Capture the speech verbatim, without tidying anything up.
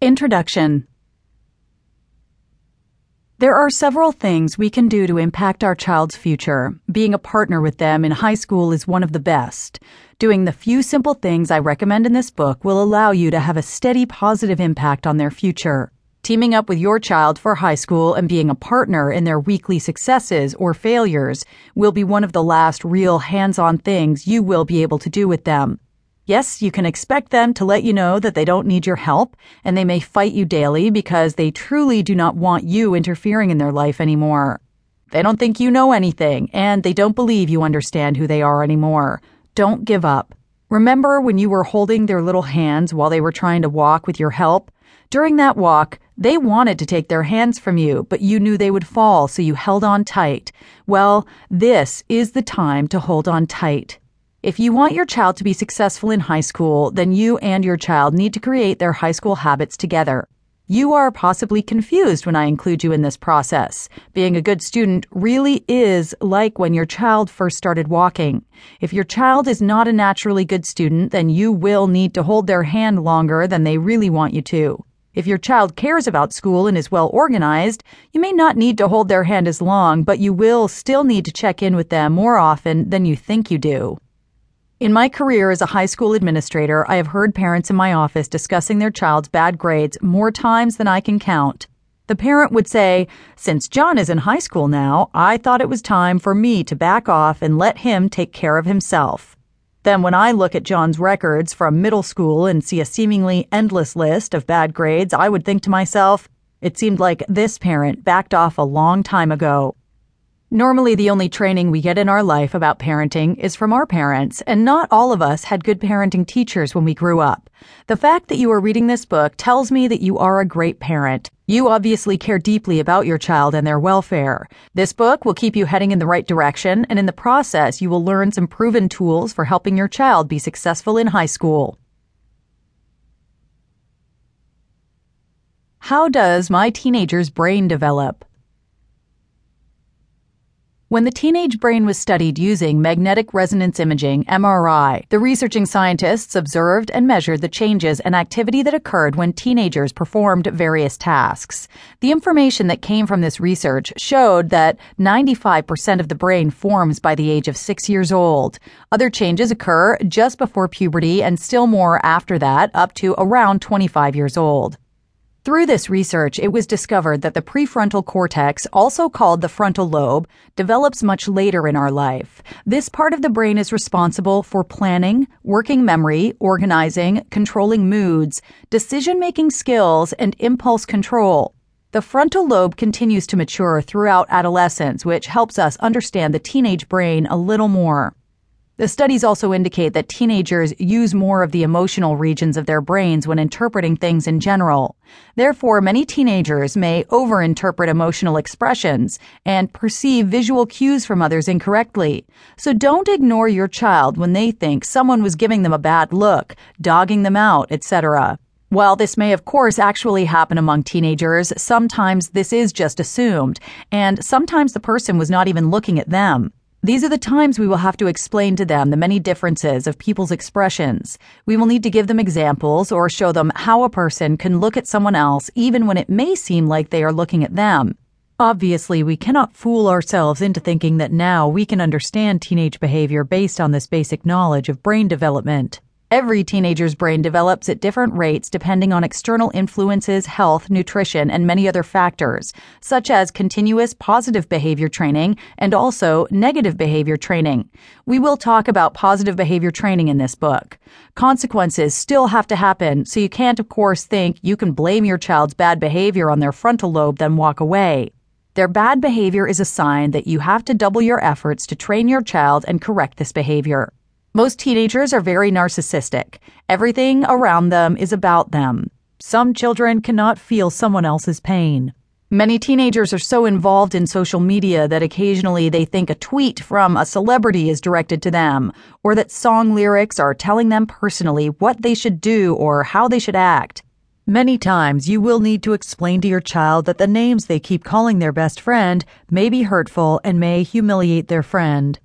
Introduction. There are several things we can do to impact our child's future. Being a partner with them in high school is one of the best. Doing the few simple things I recommend in this book will allow you to have a steady, positive impact on their future. Teaming up with your child for high school and being a partner in their weekly successes or failures will be one of the last real hands-on things you will be able to do with them. Yes, you can expect them to let you know that they don't need your help, and they may fight you daily because they truly do not want you interfering in their life anymore. They don't think you know anything, and they don't believe you understand who they are anymore. Don't give up. Remember when you were holding their little hands while they were trying to walk with your help? During that walk, they wanted to take their hands from you, but you knew they would fall, so you held on tight. Well, this is the time to hold on tight. If you want your child to be successful in high school, then you and your child need to create their high school habits together. You are possibly confused when I include you in this process. Being a good student really is like when your child first started walking. If your child is not a naturally good student, then you will need to hold their hand longer than they really want you to. If your child cares about school and is well organized, you may not need to hold their hand as long, but you will still need to check in with them more often than you think you do. In my career as a high school administrator, I have heard parents in my office discussing their child's bad grades more times than I can count. The parent would say, "Since John is in high school now, I thought it was time for me to back off and let him take care of himself." Then when I look at John's records from middle school and see a seemingly endless list of bad grades, I would think to myself, it seemed like this parent backed off a long time ago. Normally, the only training we get in our life about parenting is from our parents, and not all of us had good parenting teachers when we grew up. The fact that you are reading this book tells me that you are a great parent. You obviously care deeply about your child and their welfare. This book will keep you heading in the right direction, and in the process, you will learn some proven tools for helping your child be successful in high school. How does my teenager's brain develop? When the teenage brain was studied using magnetic resonance imaging, M R I, the researching scientists observed and measured the changes and activity that occurred when teenagers performed various tasks. The information that came from this research showed that ninety-five percent of the brain forms by the age of six years old. Other changes occur just before puberty and still more after that, up to around twenty-five years old. Through this research, it was discovered that the prefrontal cortex, also called the frontal lobe, develops much later in our life. This part of the brain is responsible for planning, working memory, organizing, controlling moods, decision-making skills, and impulse control. The frontal lobe continues to mature throughout adolescence, which helps us understand the teenage brain a little more. The studies also indicate that teenagers use more of the emotional regions of their brains when interpreting things in general. Therefore, many teenagers may overinterpret emotional expressions and perceive visual cues from others incorrectly. So don't ignore your child when they think someone was giving them a bad look, dogging them out, et cetera. While this may, of course, actually happen among teenagers, sometimes this is just assumed, and sometimes the person was not even looking at them. These are the times we will have to explain to them the many differences of people's expressions. We will need to give them examples or show them how a person can look at someone else even when it may seem like they are looking at them. Obviously, we cannot fool ourselves into thinking that now we can understand teenage behavior based on this basic knowledge of brain development. Every teenager's brain develops at different rates depending on external influences, health, nutrition, and many other factors, such as continuous positive behavior training and also negative behavior training. We will talk about positive behavior training in this book. Consequences still have to happen, so you can't, of course, think you can blame your child's bad behavior on their frontal lobe, then walk away. Their bad behavior is a sign that you have to double your efforts to train your child and correct this behavior. Most teenagers are very narcissistic. Everything around them is about them. Some children cannot feel someone else's pain. Many teenagers are so involved in social media that occasionally they think a tweet from a celebrity is directed to them, or that song lyrics are telling them personally what they should do or how they should act. Many times you will need to explain to your child that the names they keep calling their best friend may be hurtful and may humiliate their friend.